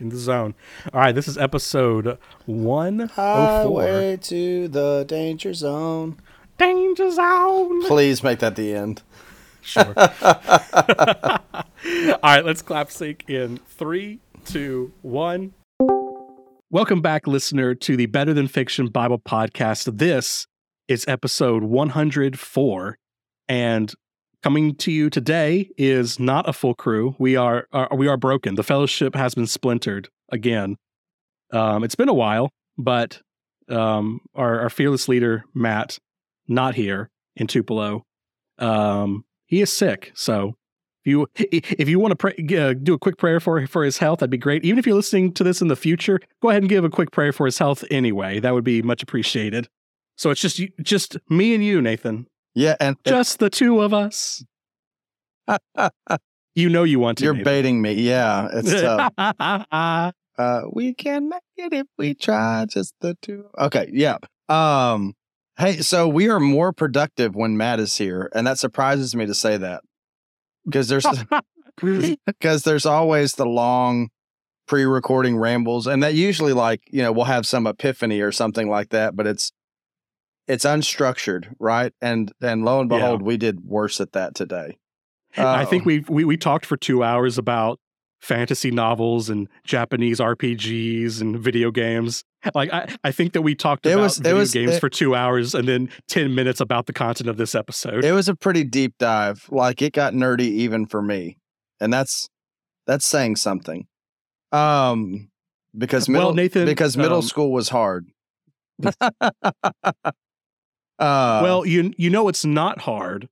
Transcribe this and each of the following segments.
in the zone. All right, this is episode 104. Highway to the danger zone. Danger zone. Please make that the end. Sure. All right, let's clap sync in 3, 2, 1. Welcome back, listener, to the Better Than Fiction Bible Podcast. This is episode 104, and coming to you today is not a full crew. We are broken. The fellowship has been splintered again. It's been a while, but our fearless leader, Matt, not here in Tupelo. He is sick, so if you want to pray, do a quick prayer for his health, that'd be great. Even if you're listening to this in the future, go ahead and give a quick prayer for his health anyway. That would be much appreciated. So it's just me and you, Nathan. Yeah, and just the two of us. You know you want to. You're baiting me. Yeah, it's tough. We can make it if we try. Just the two. Okay, yeah. Hey, so we are more productive when Matt is here, and that surprises me to say that because there's always the long pre-recording rambles, and that usually we'll have some epiphany or something like that, but it's unstructured, right? And lo and behold, we did worse at that today. I think we talked for 2 hours about fantasy novels and Japanese RPGs and video games. Like I think that we talked about video games for 2 hours and then 10 minutes about the content of this episode. It was a pretty deep dive. Like it got nerdy even for me, and that's saying something. Because middle school was hard. Well, you know it's not hard.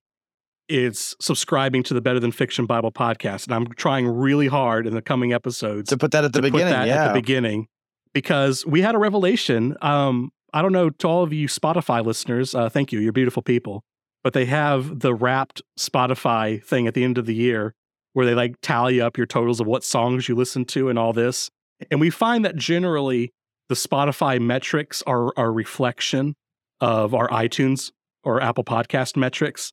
It's subscribing to the Better Than Fiction Bible Podcast, and I'm trying really hard in the coming episodes to put that at the beginning. At the beginning, because we had a revelation. I don't know, to all of you Spotify listeners, thank you, you're beautiful people. But they have the wrapped Spotify thing at the end of the year where they tally up your totals of what songs you listen to and all this, and we find that generally the Spotify metrics are a reflection of our iTunes or Apple Podcast metrics,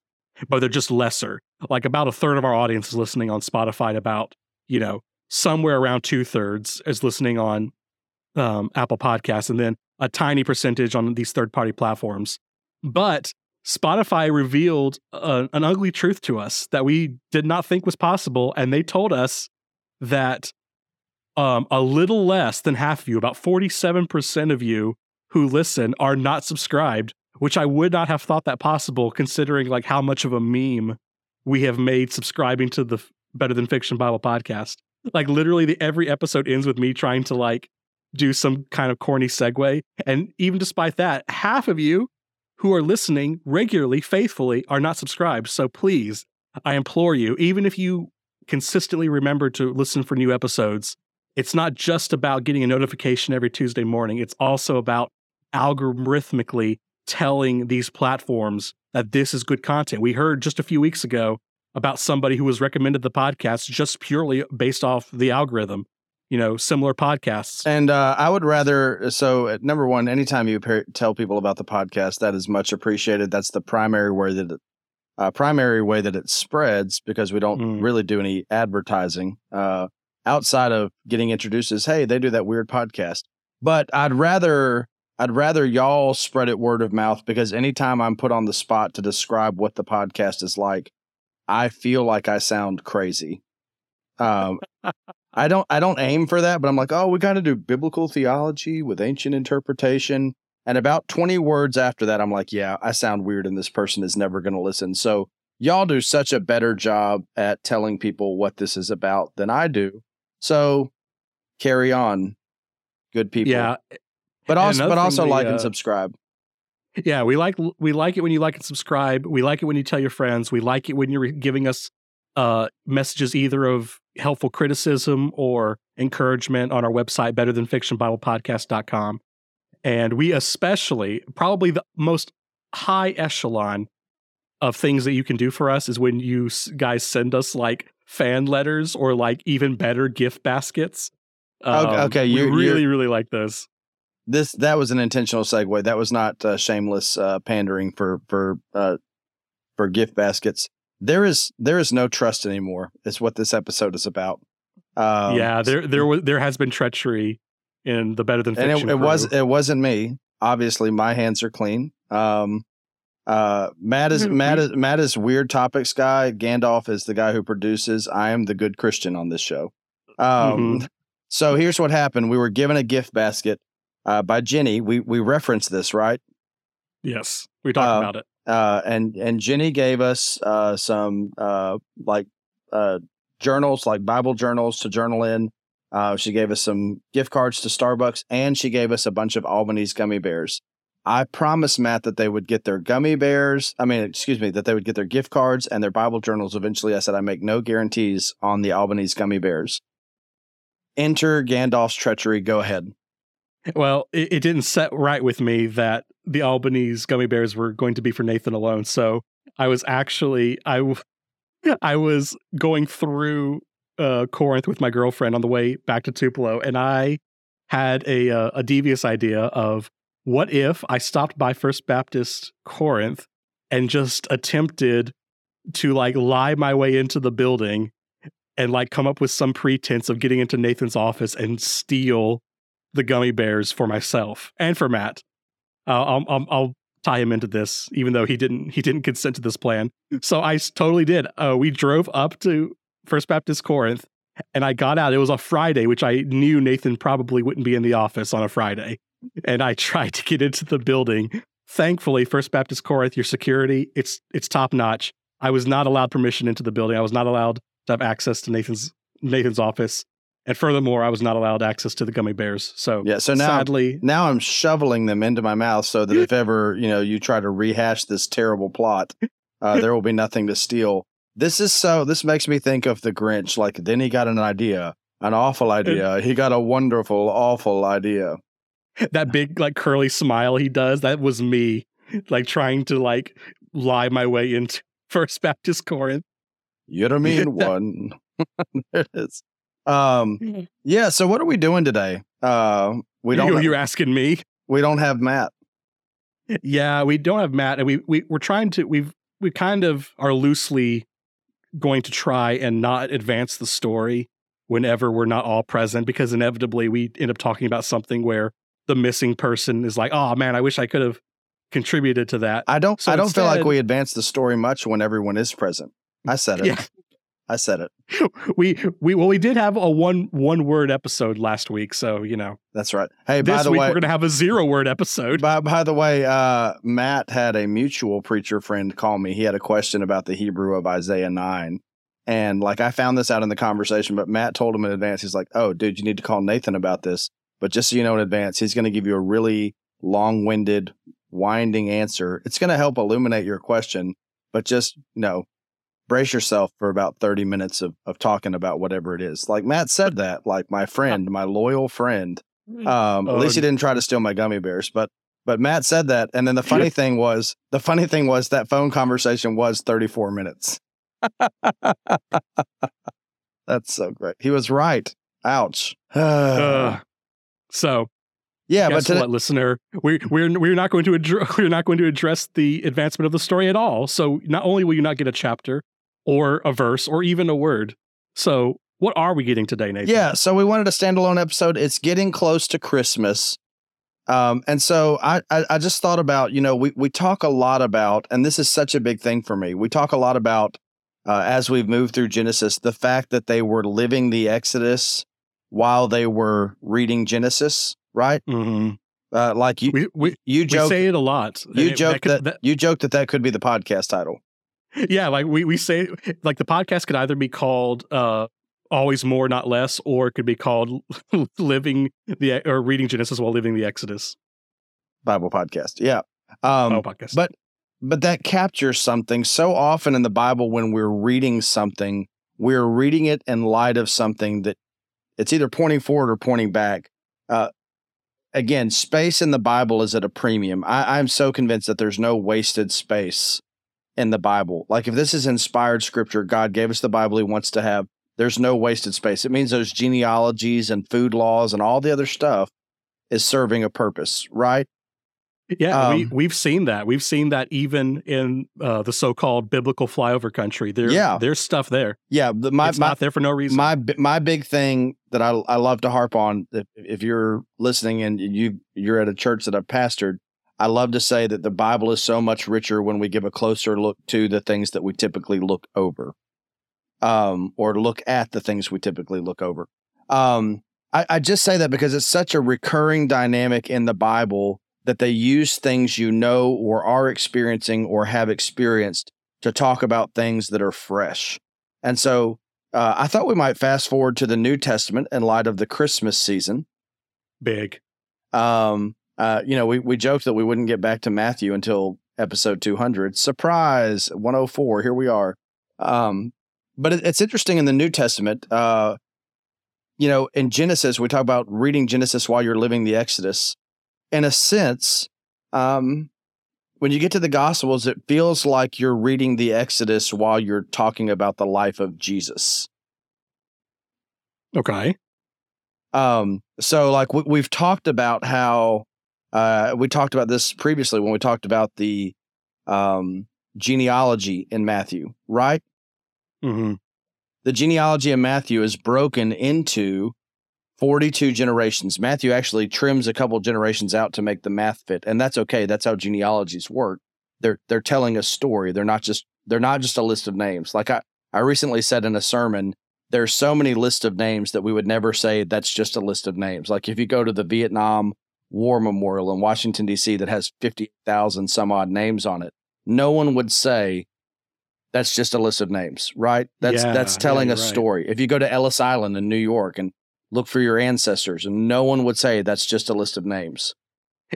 but they're just lesser. Like about a third of our audience is listening on Spotify, and about, somewhere around 2/3 is listening on Apple Podcasts, and then a tiny percentage on these third-party platforms. But Spotify revealed an ugly truth to us that we did not think was possible, and they told us that a little less than half of you, about 47% of you who listen, are not subscribed, which I would not have thought that possible, considering how much of a meme we have made subscribing to the Better Than Fiction Bible Podcast. Literally every episode ends with me trying to do some kind of corny segue. And even despite that, half of you who are listening regularly, faithfully, are not subscribed. So please, I implore you, even if you consistently remember to listen for new episodes, it's not just about getting a notification every Tuesday morning. It's also about algorithmically telling these platforms that this is good content. We heard just a few weeks ago about somebody who was recommended the podcast just purely based off the algorithm, similar podcasts. And I would rather, so number one, anytime you tell people about the podcast, that is much appreciated. That's the primary way that it spreads, because we don't really do any advertising. Outside of getting introduced as, hey, they do that weird podcast. But I'd rather y'all spread it word of mouth, because anytime I'm put on the spot to describe what the podcast is like, I feel like I sound crazy. I don't aim for that, but I'm we got to do biblical theology with ancient interpretation. And about 20 words after that, I'm I sound weird and this person is never going to listen. So y'all do such a better job at telling people what this is about than I do. So carry on, good people. Yeah, but also like and subscribe. Yeah, we like it when you like and subscribe. We like it when you tell your friends. We like it when you're giving us messages either of helpful criticism or encouragement on our website, betterthanfictionbiblepodcast.com. And we especially, probably the most high echelon of things that you can do for us is when you guys send us fan letters or even better gift baskets. Okay, we really like those. That was an intentional segue. That was not shameless pandering for gift baskets. There is no trust anymore. Is what this episode is about. Yeah, there has been treachery in the Better Than Fiction. And it wasn't me. Obviously, my hands are clean. Matt is weird topics guy. Gandalf is the guy who produces. I am the good Christian on this show. So here's what happened. We were given a gift basket by Jenny. We referenced this, right? Yes, we talked about it. And Jenny gave us some journals, like Bible journals to journal in. She gave us some gift cards to Starbucks, and she gave us a bunch of Albanese gummy bears. I promised Matt that they would get their gummy bears. I mean, excuse me, that they would get their gift cards and their Bible journals eventually. I said, I make no guarantees on the Albanese gummy bears. Enter Gandalf's treachery. Go ahead. Well, it didn't set right with me that the Albanese gummy bears were going to be for Nathan alone. So I was actually, I was going through Corinth with my girlfriend on the way back to Tupelo, and I had a devious idea of what if I stopped by First Baptist Corinth and just attempted to lie my way into the building and come up with some pretense of getting into Nathan's office and steal the gummy bears for myself and for Matt. I'll tie him into this, even though he didn't consent to this plan. So I totally did. We drove up to First Baptist Corinth, and I got out. It was a Friday, which I knew Nathan probably wouldn't be in the office on a Friday. And I tried to get into the building. Thankfully, First Baptist Corinth, your security, it's top notch. I was not allowed permission into the building. I was not allowed to have access to Nathan's office. And furthermore, I was not allowed access to the gummy bears. So, yeah, so now, sadly, now I'm shoveling them into my mouth so that if ever, you try to rehash this terrible plot, there will be nothing to steal. This makes me think of the Grinch. Then he got an idea, an awful idea. He got a wonderful, awful idea. That big, curly smile he does, that was me, trying to, lie my way into First Baptist Corinth. You're the mean one. There it is. Yeah, so what are we doing today? You're asking me? We don't have Matt. Yeah, we don't have Matt, and we're trying to, we kind of are loosely going to try and not advance the story whenever we're not all present, because inevitably we end up talking about something where the missing person is oh man, I wish I could have contributed to that. I don't feel like we advance the story much when everyone is present. I said it. Yeah. I said it. We did have a one word episode last week, so that's right. Hey, by the way, we're gonna have a 0-word episode. By the way, Matt had a mutual preacher friend call me. He had a question about the Hebrew of Isaiah 9, and I found this out in the conversation, but Matt told him in advance. He's like, "Oh, dude, you need to call Nathan about this." But just so you know in advance, he's going to give you a really long-winded, winding answer. It's going to help illuminate your question, but just brace yourself for about 30 minutes of talking about whatever it is. Like Matt said that, my friend, my loyal friend. At least he didn't try to steal my gummy bears, but Matt said that. And then the funny thing was that phone conversation was 34 minutes. That's so great. He was right. Ouch. So, yeah, guess but today, what, listener, we're not going to address the advancement of the story at all. So not only will you not get a chapter or a verse or even a word. So what are we getting today, Nathan? Yeah, so we wanted a standalone episode. It's getting close to Christmas, and so I just thought about we talk a lot about, and this is such a big thing for me. We talk a lot about as we've moved through Genesis, the fact that they were living the Exodus while they were reading Genesis, right? Mm-hmm. You say it a lot. You joked that could be the podcast title. Yeah, we say the podcast could either be called "Always More, Not Less," or it could be called "Reading Genesis while Living the Exodus." Bible podcast, yeah. Bible podcast, but that captures something. So often in the Bible, when we're reading something, we're reading it in light of something that. It's either pointing forward or pointing back. Again, space in the Bible is at a premium. I'm so convinced that there's no wasted space in the Bible. If this is inspired scripture, God gave us the Bible he wants to have, there's no wasted space. It means those genealogies and food laws and all the other stuff is serving a purpose, right? Yeah, we've seen that. We've seen that even in the so-called biblical flyover country. There's stuff there. Yeah, it's not there for no reason. My big thing that I love to harp on, if you're listening and you're at a church that I've pastored, I love to say that the Bible is so much richer when we give a closer look to the things that we typically look over, or look at the things we typically look over. I just say that because it's such a recurring dynamic in the Bible that they use things you know or are experiencing or have experienced to talk about things that are fresh. And so I thought we might fast forward to the New Testament in light of the Christmas season. Big. We joked that we wouldn't get back to Matthew until episode 200. Surprise, 104, here we are. But it's interesting in the New Testament, in Genesis, we talk about reading Genesis while you're living the Exodus. In a sense, when you get to the Gospels, it feels like you're reading the Exodus while you're talking about the life of Jesus. Okay. We've talked about how we talked about this previously when we talked about the genealogy in Matthew, right? Mm-hmm. The genealogy in Matthew is broken into 42 generations. Matthew actually trims a couple generations out to make the math fit, and that's okay. That's how genealogies work. They're telling a story. They're not just a list of names. Like I recently said in a sermon, there's so many lists of names that we would never say that's just a list of names. Like if you go to the Vietnam War Memorial in Washington, D.C. that has 50,000 some odd names on it, no one would say that's just a list of names, right? That's telling a story. If you go to Ellis Island in New York and look for your ancestors, and no one would say that's just a list of names.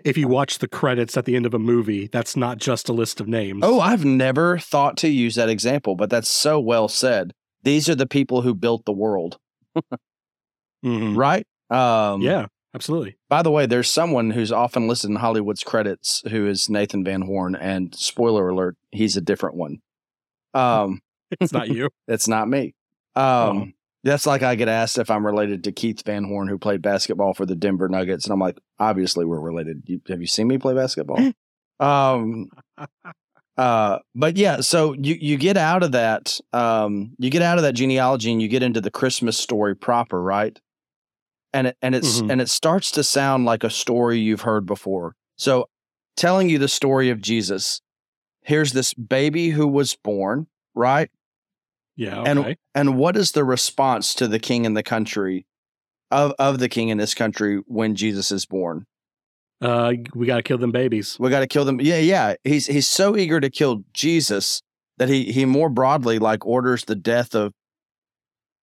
If you watch the credits at the end of a movie, that's not just a list of names. Oh, I've never thought to use that example, but that's so well said. These are the people who built the world. Mm-hmm. Right? Yeah, absolutely. By the way, there's someone who's often listed in Hollywood's credits who is Nathan Van Horn, and spoiler alert, he's a different one. It's not you. It's not me. Oh. That's like I get asked if I'm related to Keith Van Horn, who played basketball for the Denver Nuggets, and I'm like, obviously we're related. Have you seen me play basketball? But yeah, so you get out of that genealogy and you get into the Christmas story proper, right? And it starts to sound like a story you've heard before. So, telling you the story of Jesus. Here's this baby who was born, right? Yeah, okay. And what is the response to the king in the country, of the king in this country when Jesus is born? We got to kill them babies. We got to kill them. Yeah. He's so eager to kill Jesus that he more broadly like orders the death of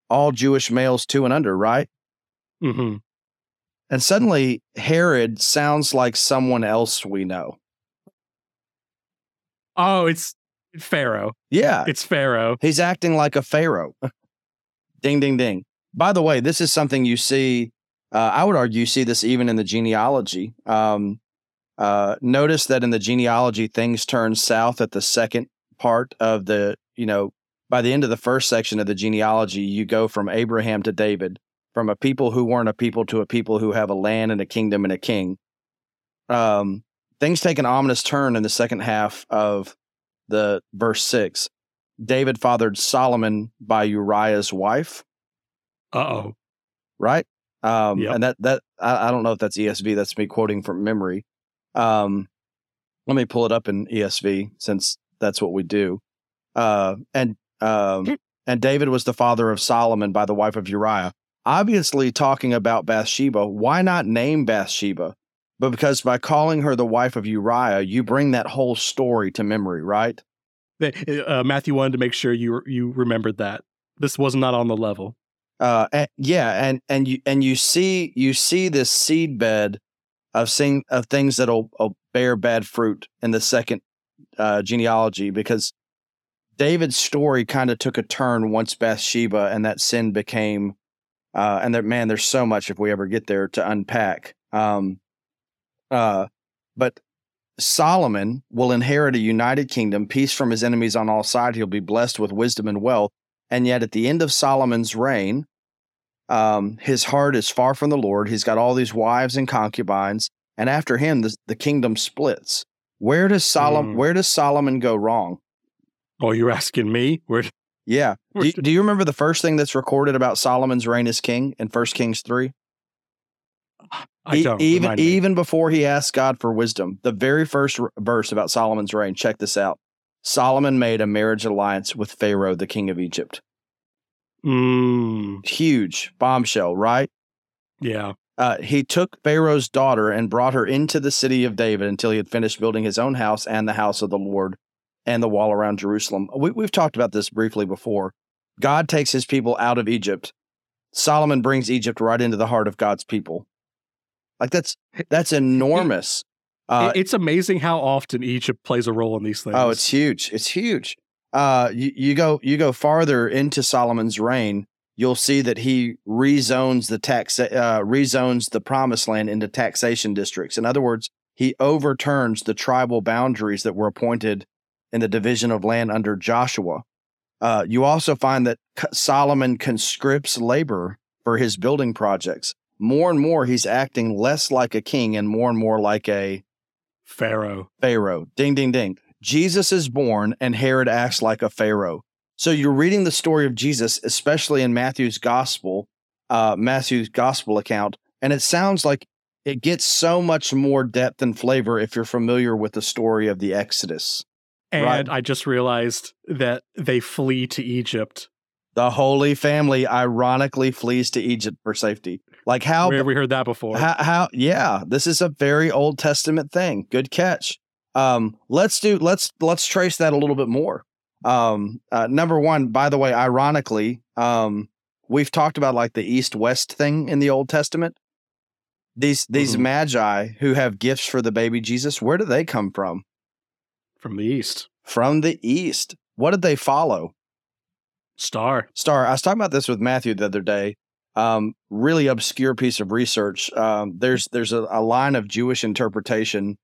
all Jewish males 2 and under, right? Mm-hmm. And suddenly Herod sounds like someone else we know. Oh, it's Pharaoh. Yeah. It's Pharaoh. He's acting like a Pharaoh. Ding, ding, ding. By the way, this is something you see, I would argue you see this even in the genealogy. Notice that in the genealogy, things turn south at the second part of the, by the end of the first section of the genealogy, you go from Abraham to David, from a people who weren't a people to a people who have a land and a kingdom and a king. Things take an ominous turn in the second half of the verse 6. David fathered Solomon by Uriah's wife. Uh-oh. Right? Yep. And that I don't know if that's ESV. That's me quoting from memory. Let me pull it up in ESV since that's what we do. And David was the father of Solomon by the wife of Uriah. Obviously talking about Bathsheba. Why not name Bathsheba? But because by calling her the wife of Uriah, you bring that whole story to memory, right? Matthew wanted to make sure you remembered that this was not on the level. You see this seedbed of things that'll bear bad fruit in the second genealogy, because David's story kind of took a turn once Bathsheba and that sin became, and that, man, there's so much if we ever get there to unpack. But Solomon will inherit a united kingdom, peace from his enemies on all sides. He'll be blessed with wisdom and wealth. And yet at the end of Solomon's reign, his heart is far from the Lord. He's got all these wives and concubines. and after him the kingdom splits. Where does Solomon go wrong? Oh, you're asking me? Yeah. Do you remember the first thing that's recorded about Solomon's reign as king in 1 Kings 3? I don't. Even before he asked God for wisdom, the very first verse about Solomon's reign, check this out. Solomon made a marriage alliance with Pharaoh, the king of Egypt. Huge bombshell, right? Yeah. He took Pharaoh's daughter and brought her into the city of David until he had finished building his own house and the house of the Lord and the wall around Jerusalem. We've talked about this briefly before. God takes his people out of Egypt. Solomon brings Egypt right into the heart of God's people. Like that's enormous. It's amazing how often Egypt plays a role in these things. Oh, it's huge. It's huge. You go farther into Solomon's reign, you'll see that he rezones the promised land into taxation districts. In other words, he overturns the tribal boundaries that were appointed in the division of land under Joshua. You also find that Solomon conscripts labor for his building projects. More and more, he's acting less like a king and more like a pharaoh. Pharaoh. Ding, ding, ding. Jesus is born, and Herod acts like a pharaoh. So you're reading the story of Jesus, especially in Matthew's gospel account, and it sounds like it gets so much more depth and flavor if you're familiar with the story of the Exodus. And right? I just realized that they flee to Egypt. The Holy Family ironically flees to Egypt for safety. Like how we heard that before. Yeah, this is a very Old Testament thing. Good catch. Let's trace that a little bit more. Number one, by the way, ironically, we've talked about like the East-West thing in the Old Testament. These magi who have gifts for the baby Jesus, where do they come from? From the East. From the East. What did they follow? Star. I was talking about this with Matthew the other day. Really obscure piece of research. There's a line of Jewish interpretation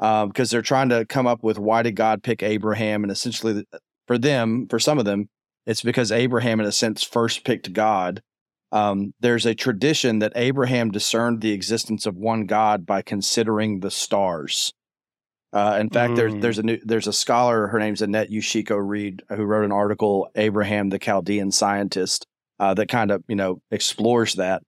because they're trying to come up with why did God pick Abraham, and essentially for some of them, it's because Abraham, in a sense, first picked God. There's a tradition that Abraham discerned the existence of one God by considering the stars. In fact, there's a scholar, her name's Annette Yoshiko Reed, who wrote an article, Abraham the Chaldean Scientist, that kind of, explores that.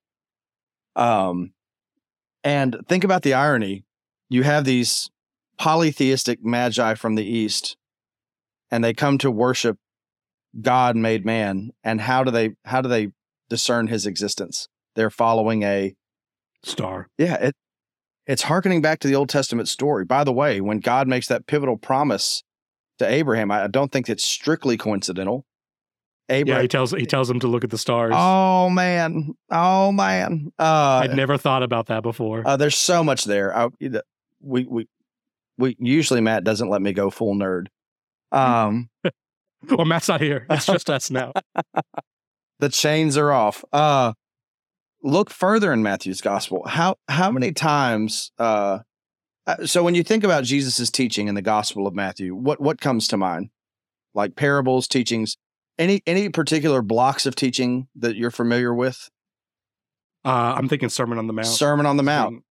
And think about the irony. You have these polytheistic magi from the East, and they come to worship God made man. And how do they discern his existence? They're following a star. Yeah, It's hearkening back to the Old Testament story. By the way, when God makes that pivotal promise to Abraham, I don't think it's strictly coincidental. Abraham, yeah, he tells him to look at the stars. Oh man! I'd never thought about that before. There's so much there. We usually Matt doesn't let me go full nerd. Well, Matt's not here. It's just us now. The chains are off. Look further in Matthew's gospel. How many times? So when you think about Jesus's teaching in the Gospel of Matthew, what comes to mind? Like parables, teachings, any particular blocks of teaching that you're familiar with? I'm thinking Sermon on the Mount. Sermon on the Mount.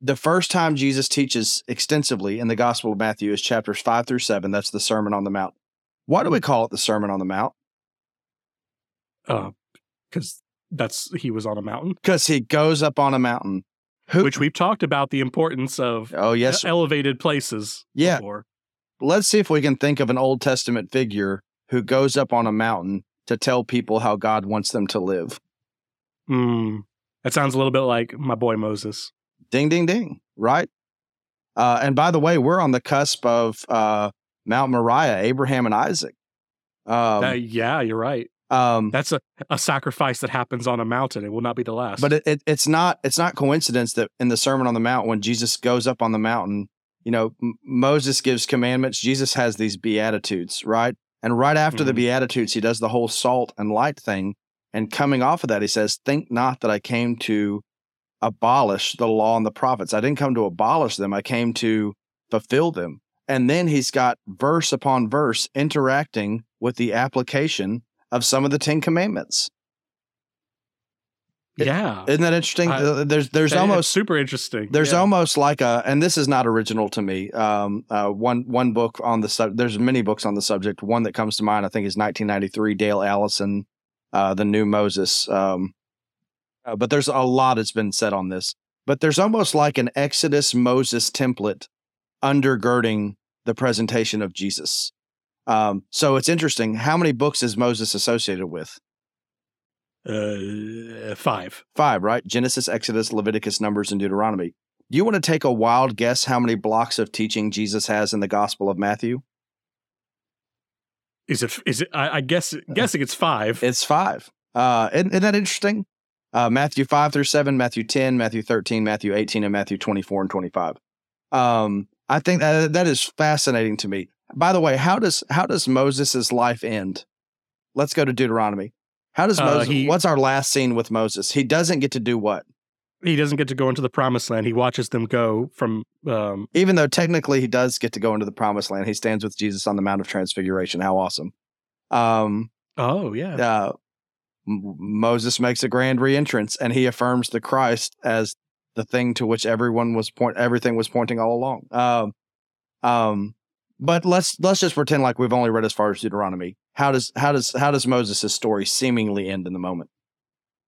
The first time Jesus teaches extensively in the Gospel of Matthew is chapters 5 through 7. That's the Sermon on the Mount. Why do we call it the Sermon on the Mount? Because he was on a mountain. Because he goes up on a mountain. Which we've talked about the importance of elevated places before. Let's see if we can think of an Old Testament figure who goes up on a mountain to tell people how God wants them to live. That sounds a little bit like my boy Moses. Ding, ding, ding, right? And by the way, we're on the cusp of Mount Moriah, Abraham and Isaac. You're right. That's a sacrifice that happens on a mountain. It will not be the last. But it's not coincidence that in the Sermon on the Mount, when Jesus goes up on the mountain, Moses gives commandments. Jesus has these Beatitudes, right? And right after the Beatitudes, he does the whole salt and light thing. And coming off of that, he says, think not that I came to abolish the law and the prophets. I didn't come to abolish them. I came to fulfill them. And then he's got verse upon verse interacting with the application of some of the Ten Commandments. Yeah. Isn't that interesting? There's almost super interesting. There's almost like a, and this is not original to me. One book on the subject, there's many books on the subject. One that comes to mind, I think, is 1993, Dale Allison, The New Moses. But there's a lot that's been said on this. But there's almost like an Exodus Moses template undergirding the presentation of Jesus. So it's interesting. How many books is Moses associated with? Five, right? Genesis, Exodus, Leviticus, Numbers, and Deuteronomy. Do you want to take a wild guess how many blocks of teaching Jesus has in the Gospel of Matthew? Is it? I guess it's five. It's five. Isn't that interesting? Matthew 5-7, Matthew 10, Matthew 13, Matthew 18, and Matthew 24 and 25. I think that is fascinating to me. By the way, how does Moses' life end? Let's go to Deuteronomy. How does Moses? What's our last scene with Moses? He doesn't get to do what? He doesn't get to go into the promised land. He watches them go from. Even though technically he does get to go into the promised land, he stands with Jesus on the Mount of Transfiguration. How awesome! Moses makes a grand reentrance, and he affirms the Christ as the thing to which everything was pointing all along. But let's just pretend like we've only read as far as Deuteronomy. How does Moses' story seemingly end in the moment?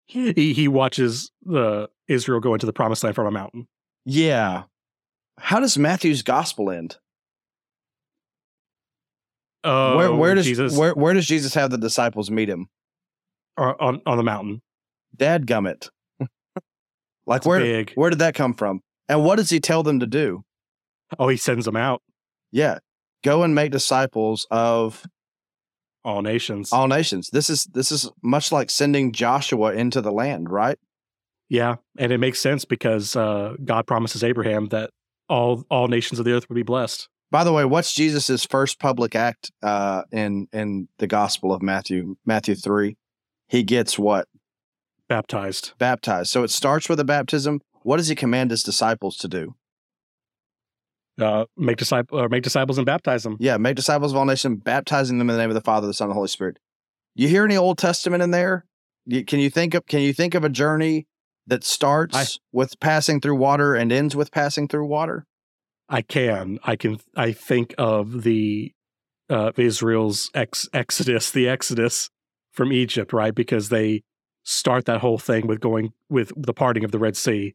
He watches Israel go into the promised land from a mountain. Yeah. How does Matthew's gospel end? Where does Jesus have the disciples meet him? On the mountain. Dadgummit. Like where did that come from? And what does he tell them to do? Oh, he sends them out. Yeah. Go and make disciples of all nations. All nations. This is much like sending Joshua into the land, right? Yeah, and it makes sense because God promises Abraham that all nations of the earth will be blessed. By the way, what's Jesus' first public act in the Gospel of Matthew? Matthew 3. He gets what? Baptized. Baptized. So it starts with a baptism. What does he command his disciples to do? Make disciples and baptize them. Yeah, make disciples of all nations, baptizing them in the name of the Father, the Son, and the Holy Spirit. You hear any Old Testament in there? Can you think of a journey that starts with passing through water and ends with passing through water? I think of the Israel's Exodus, the Exodus from Egypt, right? Because they start that whole thing with the parting of the Red Sea,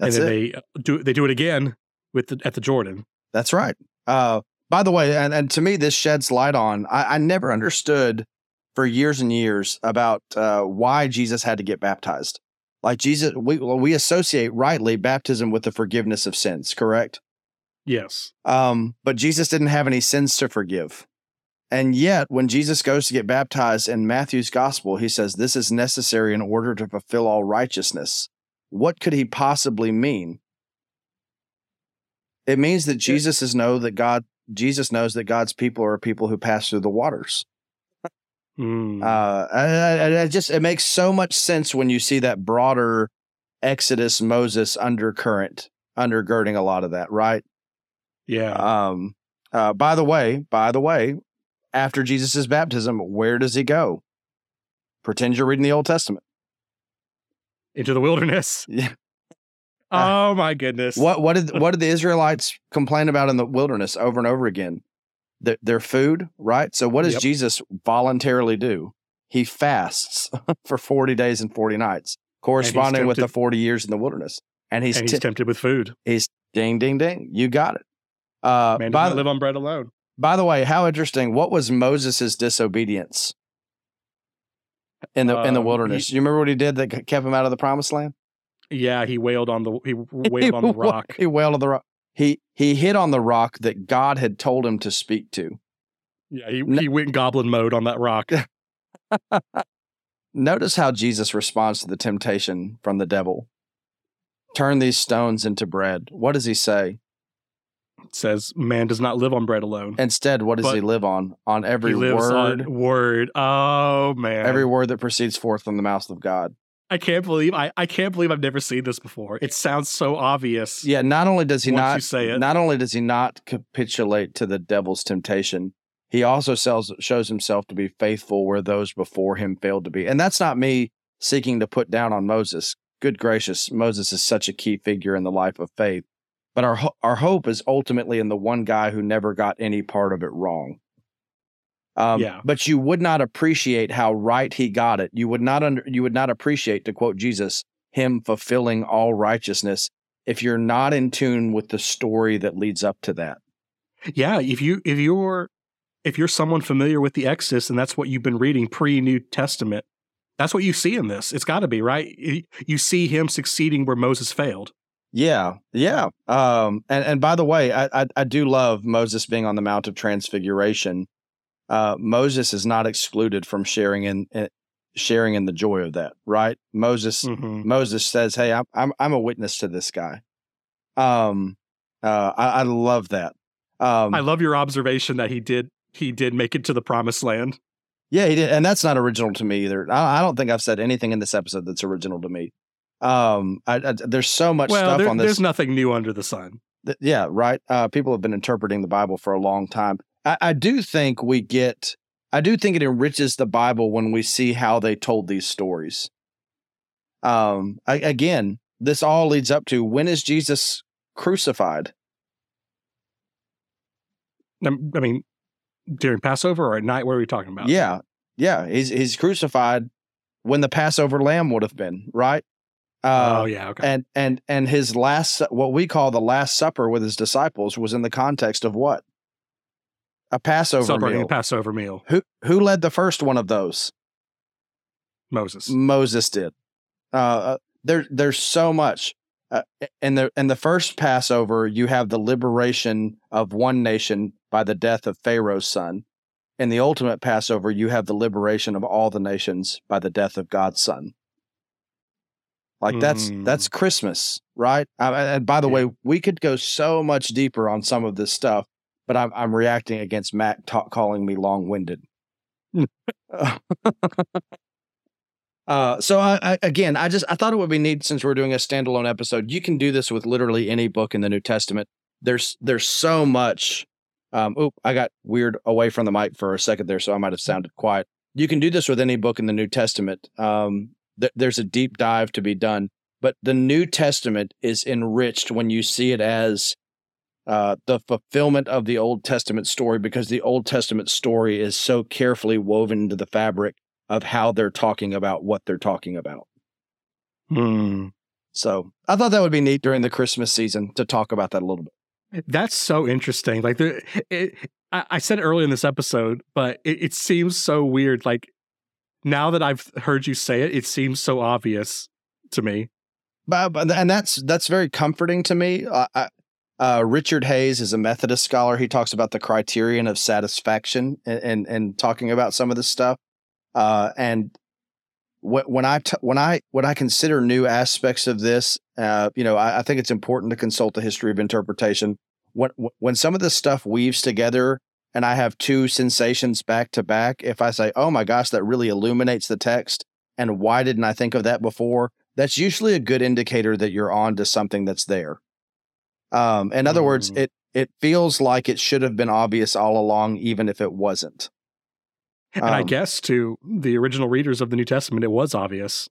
and then they do it again. At the Jordan. That's right. By the way, and to me, this sheds light on, I never understood for years and years about why Jesus had to get baptized. Like Jesus, we associate rightly baptism with the forgiveness of sins, correct? Yes. But Jesus didn't have any sins to forgive. And yet, when Jesus goes to get baptized in Matthew's gospel, he says, this is necessary in order to fulfill all righteousness. What could he possibly mean? It means that Jesus knows that God's people are people who pass through the waters. It makes so much sense when you see that broader Exodus Moses undercurrent undergirding a lot of that, right? Yeah. By the way, after Jesus' baptism, where does he go? Pretend you're reading the Old Testament. Into the wilderness. Yeah. Oh my goodness! What did the Israelites complain about in the wilderness over and over again? Their food, right? So what does Jesus voluntarily do? He fasts for 40 days and 40 nights, corresponding with the 40 years in the wilderness, and he's tempted with food. He's ding ding ding. You got it. Man doesn't live on bread alone. By the way, how interesting! What was Moses' disobedience in the wilderness? You remember what he did that kept him out of the promised land? Yeah, he wailed on the rock. He wailed on the rock. He hit on the rock that God had told him to speak to. Yeah, he went goblin mode on that rock. Notice how Jesus responds to the temptation from the devil. Turn these stones into bread. What does he say? It says, man does not live on bread alone. Instead, what does he live on? On every word. Oh, man. Every word that proceeds forth from the mouth of God. I can't believe I've never seen this before. It sounds so obvious. Yeah, not only does he not capitulate to the devil's temptation, he also shows himself to be faithful where those before him failed to be. And that's not me seeking to put down on Moses. Good gracious, Moses is such a key figure in the life of faith. But our hope is ultimately in the one guy who never got any part of it wrong. But you would not appreciate how right he got it. You would not appreciate, to quote Jesus, him fulfilling all righteousness if you're not in tune with the story that leads up to that. Yeah, if you're someone familiar with the Exodus and that's what you've been reading pre-New Testament, that's what you see in this. It's got to be, right? You see him succeeding where Moses failed. Yeah. And by the way, I do love Moses being on the Mount of Transfiguration. Moses is not excluded from sharing in the joy of that, right? Moses says, "Hey, I'm a witness to this guy." I love that. I love your observation that he did make it to the promised land. Yeah, he did, and that's not original to me either. I don't think I've said anything in this episode that's original to me. There's so much stuff on this. There's nothing new under the sun. Yeah, right. People have been interpreting the Bible for a long time. I do think it enriches the Bible when we see how they told these stories. Again, this all leads up to, when is Jesus crucified? I mean, during Passover or at night? What are we talking about? Yeah. He's crucified when the Passover lamb would have been, right? Okay. And his last, what we call the Last Supper with his disciples, was in the context of what? A Passover meal. Passover meal. Who led the first one of those? Moses. Moses did. There's so much. In the first Passover, you have the liberation of one nation by the death of Pharaoh's son. In the ultimate Passover, you have the liberation of all the nations by the death of God's son. Like that's Christmas, right? And by the way, we could go so much deeper on some of this stuff, but I'm reacting against Matt calling me long-winded. So I thought it would be neat, since we're doing a standalone episode. You can do this with literally any book in the New Testament. There's so much. I got weird away from the mic for a second there, so I might have sounded quiet. You can do this with any book in the New Testament. There's a deep dive to be done, but the New Testament is enriched when you see it as the fulfillment of the Old Testament story, because the Old Testament story is so carefully woven into the fabric of how they're talking about what they're talking about. So I thought that would be neat during the Christmas season to talk about that a little bit. That's so interesting. Like I said earlier in this episode, but it seems so weird. Like, now that I've heard you say it, it seems so obvious to me. And that's very comforting to me. Richard Hayes is a Methodist scholar. He talks about the criterion of satisfaction and talking about some of this stuff. When I consider new aspects of this, I think it's important to consult the history of interpretation. When some of this stuff weaves together and I have two sensations back to back, if I say, "Oh my gosh, that really illuminates the text," and "Why didn't I think of that before?" that's usually a good indicator that you're on to something that's there. In other words, it feels like it should have been obvious all along, even if it wasn't. And I guess to the original readers of the New Testament, it was obvious.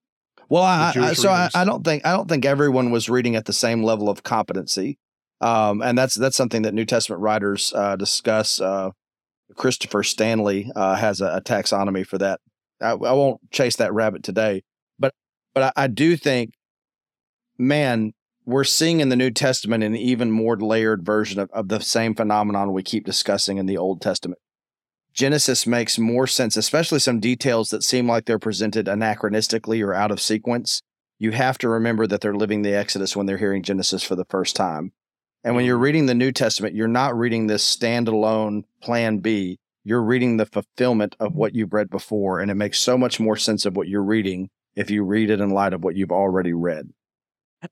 Well, I don't think everyone was reading at the same level of competency, and that's something that New Testament writers discuss. Christopher Stanley has a taxonomy for that. I won't chase that rabbit today, but I do think, man, we're seeing in the New Testament an even more layered version of the same phenomenon we keep discussing in the Old Testament. Genesis makes more sense, especially some details that seem like they're presented anachronistically or out of sequence. You have to remember that they're living the Exodus when they're hearing Genesis for the first time. And when you're reading the New Testament, you're not reading this standalone plan B. You're reading the fulfillment of what you've read before, and it makes so much more sense of what you're reading if you read it in light of what you've already read.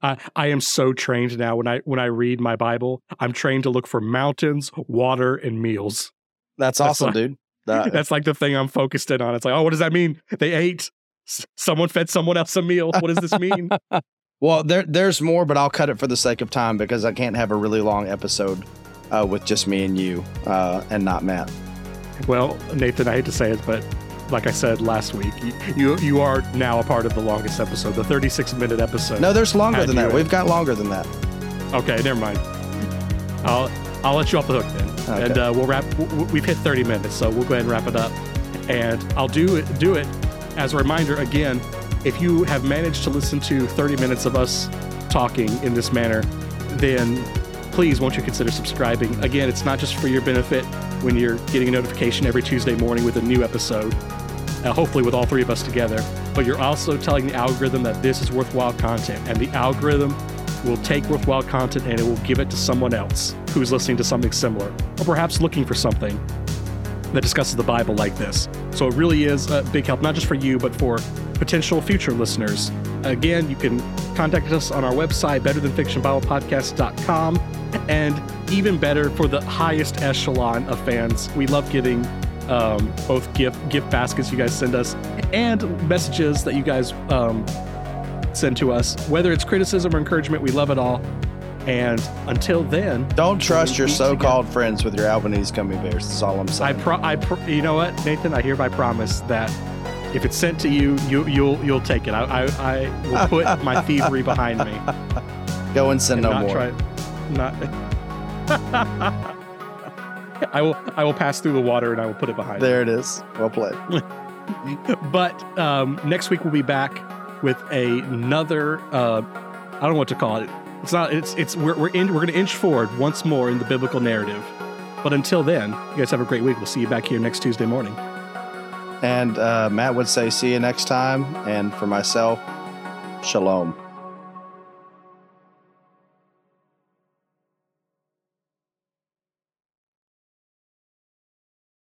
I am so trained now when I read my Bible. I'm trained to look for mountains, water, and meals. That's awesome, dude. That's like the thing I'm focused in on. It's like, oh, what does that mean? They ate. Someone fed someone else a meal. What does this mean? Well, there's more, but I'll cut it for the sake of time, because I can't have a really long episode with just me and you and not Matt. Well, Nathan, I hate to say it, but like I said last week, you are now a part of the longest episode, the 36-minute episode. No, there's longer than that. We've got longer than that. Okay, never mind. I'll let you off the hook then. Okay. And we'll wrap. We've hit 30 minutes, so we'll go ahead and wrap it up. And I'll do it as a reminder again. If you have managed to listen to 30 minutes of us talking in this manner, then please won't you consider subscribing. Again, it's not just for your benefit when you're getting a notification every Tuesday morning with a new episode, hopefully with all three of us together, but you're also telling the algorithm that this is worthwhile content, and the algorithm will take worthwhile content and it will give it to someone else who's listening to something similar, or perhaps looking for something that discusses the Bible like this. So it really is a big help, not just for you, but for potential future listeners. Again, you can contact us on our website, betterthanfictionbiblepodcast.com. And even better, for the highest echelon of fans, we love getting both gift baskets you guys send us and messages that you guys send to us. Whether it's criticism or encouragement, we love it all. And until then, don't trust your so-called friends with your Albanese gummy bears. That's all I'm saying. You know what, Nathan? I hereby promise that if it's sent to you, you'll take it. I will put my thievery behind me. Go and send no more. I will pass through the water and I will put it behind. There me. It is. Well played. But next week we'll be back with another. I don't know what to call it. It's not. It's. We're going to inch forward once more in the biblical narrative. But until then, you guys have a great week. We'll see you back here next Tuesday morning. And Matt would say, "See you next time." And for myself, shalom.